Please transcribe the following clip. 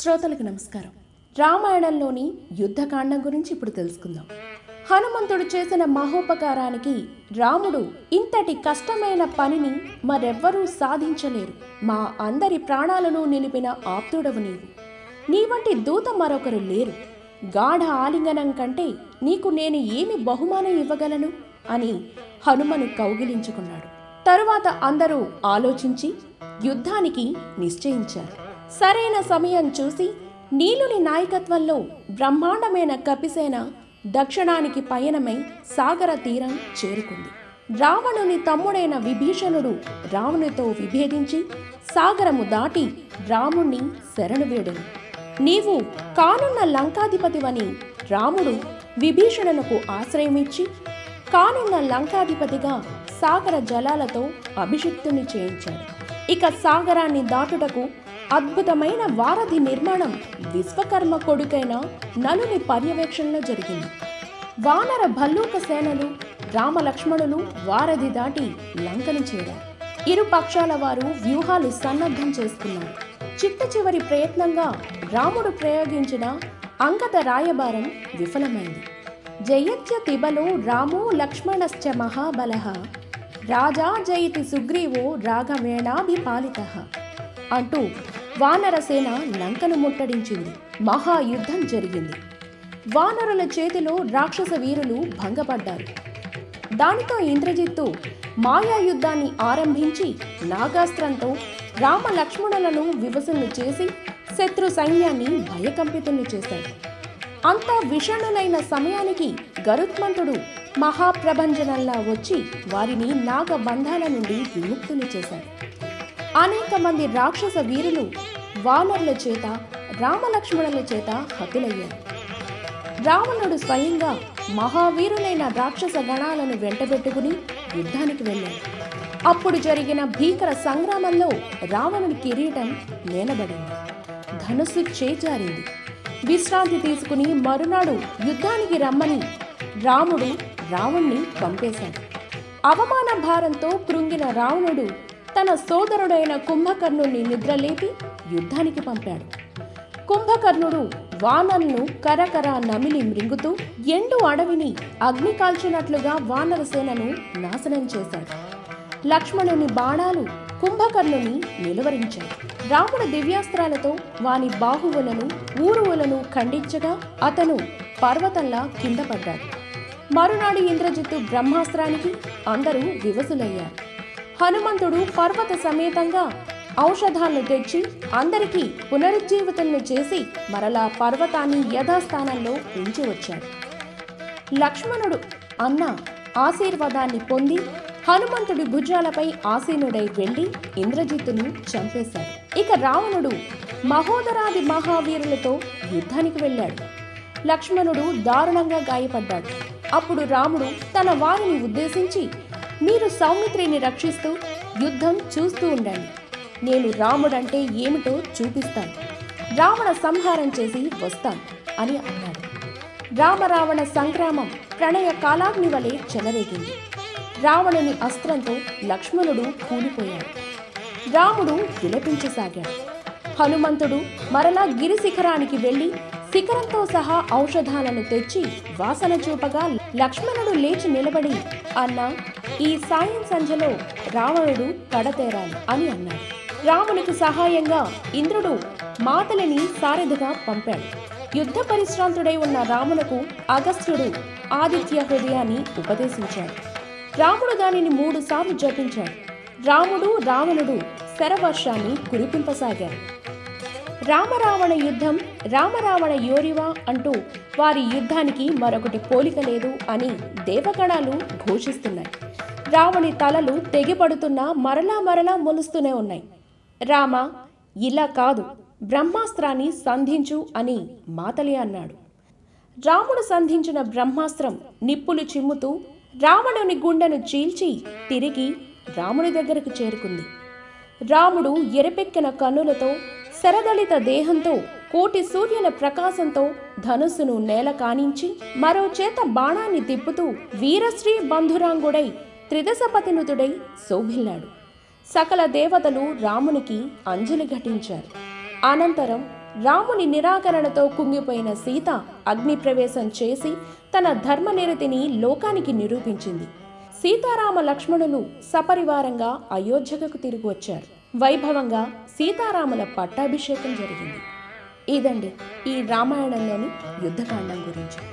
శ్రోతలకు నమస్కారం. రామాయణంలోని యుద్ధకాండం గురించి ఇప్పుడు తెలుసుకుందాం. హనుమంతుడు చేసిన మహోపకారానికి రాముడు ఇంతటి కష్టమైన పనిని మరెవ్వరూ సాధించలేరు. మా అందరి ప్రాణాలను నిలిపిన ఆప్తుడవు నీవు. నీ వంటి దూత మరొకరు లేరు. గాఢ ఆలింగనం కంటే నీకు నేను ఏమి బహుమానం ఇవ్వగలను అని హనుమను కౌగిలించుకున్నాడు. తరువాత అందరూ ఆలోచించి యుద్ధానికి నిశ్చయించారు. సరైన సమయం చూసి నీలుని నాయకత్వంలో బ్రహ్మాండమైన కపిసేన దక్షిణానికి పయనమై సాగర తీరం చేరుకుంది. రావణుని తమ్ముడైన విభీషణుడు రావణునితో విభేదించి సాగరము దాటి రాముణ్ణి శరణు వేడెను. నీవు కానున్న లంకాధిపతివని రాముడు విభీషణునకు ఆశ్రయమిచ్చి కానున్న లంకాధిపతిగా సాగర జలాలతో అభిషిక్తుని చేయించాడు. ఇక సాగరాన్ని దాటుటకు అద్భుతమైన వారధి నిర్మాణం విశ్వకర్మ కొడుకైన నలుని పర్యవేక్షణలో జరిగింది. వానర భల్లూక సేనలు రామలక్ష్మణులు వారధి దాటి లంకను చేరారు. ఇరు పక్షాల వారు వ్యూహాలు సన్నద్ధం చేసుకున్నారు. చిట్ట చివరి ప్రయత్నంగా రాముడు ప్రయోగించిన అంగత రాయబారం విఫలమైంది. జయత్య తిబలో రామో లక్ష్మణశ్చ మహాబలః రాజా జయతి సుగ్రీవో రాఘవేణాభిపాలితః అంటూ వానరసేన లంకను ముట్టడించింది. మహాయుద్ధం జరిగింది. వానరుల చేతిలో రాక్షస వీరులు భంగపడ్డారు. దానితో ఇంద్రజిత్తు మాయాయుద్ధాన్ని ఆరంభించి నాగాస్త్రంతో రామలక్ష్మణులను వివసులు చేసి శత్రు సైన్యాన్ని భయకంపితుల్ని చేశాడు. అంతా విషణులైన సమయానికి గరుత్మంతుడు మహాప్రభంజనంలా వచ్చి వారిని నాగబంధాల నుండి విముక్తులు చేశాడు. అనేక మంది రాక్షస వీరులు వానరుల చేత రామలక్ష్మణుల చేత హతులయ్యారు. రావణుడు స్వయంగా మహావీరులైన రాక్షస గణాలను వెంటబెట్టుకుని యుద్ధానికి వెళ్ళాడు. అప్పుడు జరిగిన భీకర సంగ్రామంలో రావణుడి కిరీటం నేలబడింది. ధనుస్సు చేజారింది. విశ్రాంతి తీసుకుని మరునాడు యుద్ధానికి రమ్మని రాముడు రావణ్ణి పంపేశాడు. అవమాన భారంతో కృంగిన రావణుడు తన సోదరుడైన కుంభకర్ణుణ్ణి నిద్రలేపి యుద్ధానికి పంపాడు. కుంభకర్ణుడు వానరులను కరకర నమిలి మృంగుతూ ఎండు అడవిని అగ్ని కాల్చినట్లుగా వానరసేనను నాశనం చేశాడు. లక్ష్మణుని బాణాలు కుంభకర్ణుని నిలువరించాడు. రాముడు దివ్యాస్త్రాలతో వాని బాహువులను ఊరువులను ఖండించగా అతను పర్వతంలా కింద పడ్డాడు. మరునాడు ఇంద్రజిత్తు బ్రహ్మాస్త్రానికి అందరూ వివసులయ్యారు. హనుమంతుడు పర్వత సమేతంగా ఔషధాలను తెచ్చి అందరికీ పునరుజ్జీవితంను చేసి మరలా పర్వతాన్ని యథాస్థానంలో ఉంచి వచ్చాడు. లక్ష్మణుడు అన్న ఆశీర్వాదాన్ని పొంది హనుమంతుడి భుజాలపై ఆసీనుడై వెళ్లి ఇంద్రజిత్తును చంపేశాడు. ఇక రావణుడు మహోదరాది మహావీరులతో యుద్ధానికి వెళ్ళాడు. లక్ష్మణుడు దారుణంగా గాయపడ్డాడు. అప్పుడు రాముడు తన వారిని ఉద్దేశించి, మీరు సౌమిత్రిని రక్షిస్తూ యుద్ధం చూస్తూ ఉండండి, నేను రాముడంటే ఏమిటో చూపిస్తాను, రావణ సంహారం చేసి వస్తాను అని అన్నాడు. రామరావణ సంగ్రామం ప్రణయ కాలాగ్ని వలె చెలరేగింది. రావణుని అస్త్రంతో లక్ష్మణుడు కూలిపోయాడు. రాముడు విలపించసాగాడు. హనుమంతుడు మరలా గిరి శిఖరానికి వెళ్ళి శిఖరంతో సహా ఔషధాలను తెచ్చి వాసన చూపగా లక్ష్మణుడు లేచి నిలబడి, అన్నా, ఈ సాయం సంధ్యలో రావణుడు కడతేరాలి అని అన్నాడు. రామునికి సహాయంగా ఇంద్రుడు మాతలిని సారథిగా పంపాడు. యుద్ధ పరిశ్రాంతుడై ఉన్న రామునకు అగస్త్యుడు ఆదిత్య హృదయాన్ని ఉపదేశించాడు. రాముడు దానిని 3 సార్లు జపించాడు. రాముడు రావణుడు శరవర్షాన్ని కురిపింపసాగారు. రామరావణ యుద్ధం రామరావణ యోరివా అంటూ వారి యుద్ధానికి మరొకటి పోలిక లేదు అని దేవగణాలు ఘోషిస్తున్నాయి. రావణి తలలు తెగిపడుతున్నా మరలా మరలా మొలుస్తూనే ఉన్నాయి. రామ, ఇలా కాదు, బ్రహ్మాస్త్రాన్ని సంధించు అని మాతలి అన్నాడు. రాముడు సంధించిన బ్రహ్మాస్త్రం నిప్పులు చిమ్ముతూ రావణుని గుండెను చీల్చి తిరిగి రాముని దగ్గరకు చేరుకుంది. రాముడు ఎరపెక్కిన కన్నులతో శరదలిత దేహంతో 1,000,000 సూర్యుల ప్రకాశంతో ధనుస్సును నేల కానించి మరో చేత బాణాన్ని తిప్పుతూ వీరశ్రీ బంధురాంగుడై త్రిదశపతినుతుడై శోభిల్లాడు. సకల దేవతలు రామునికి అంజలి ఘటించారు. అనంతరం రాముని నిరాకరణతో కుంగిపోయిన సీత అగ్నిప్రవేశం చేసి తన ధర్మనిరతిని లోకానికి నిరూపించింది. సీతారామ లక్ష్మణులు సపరివారంగా అయోధ్యకు తిరిగి వచ్చారు. వైభవంగా సీతారాముల పట్టాభిషేకం జరిగింది. ఇదండి ఈ రామాయణంలోని యుద్ధకాండం గురించి.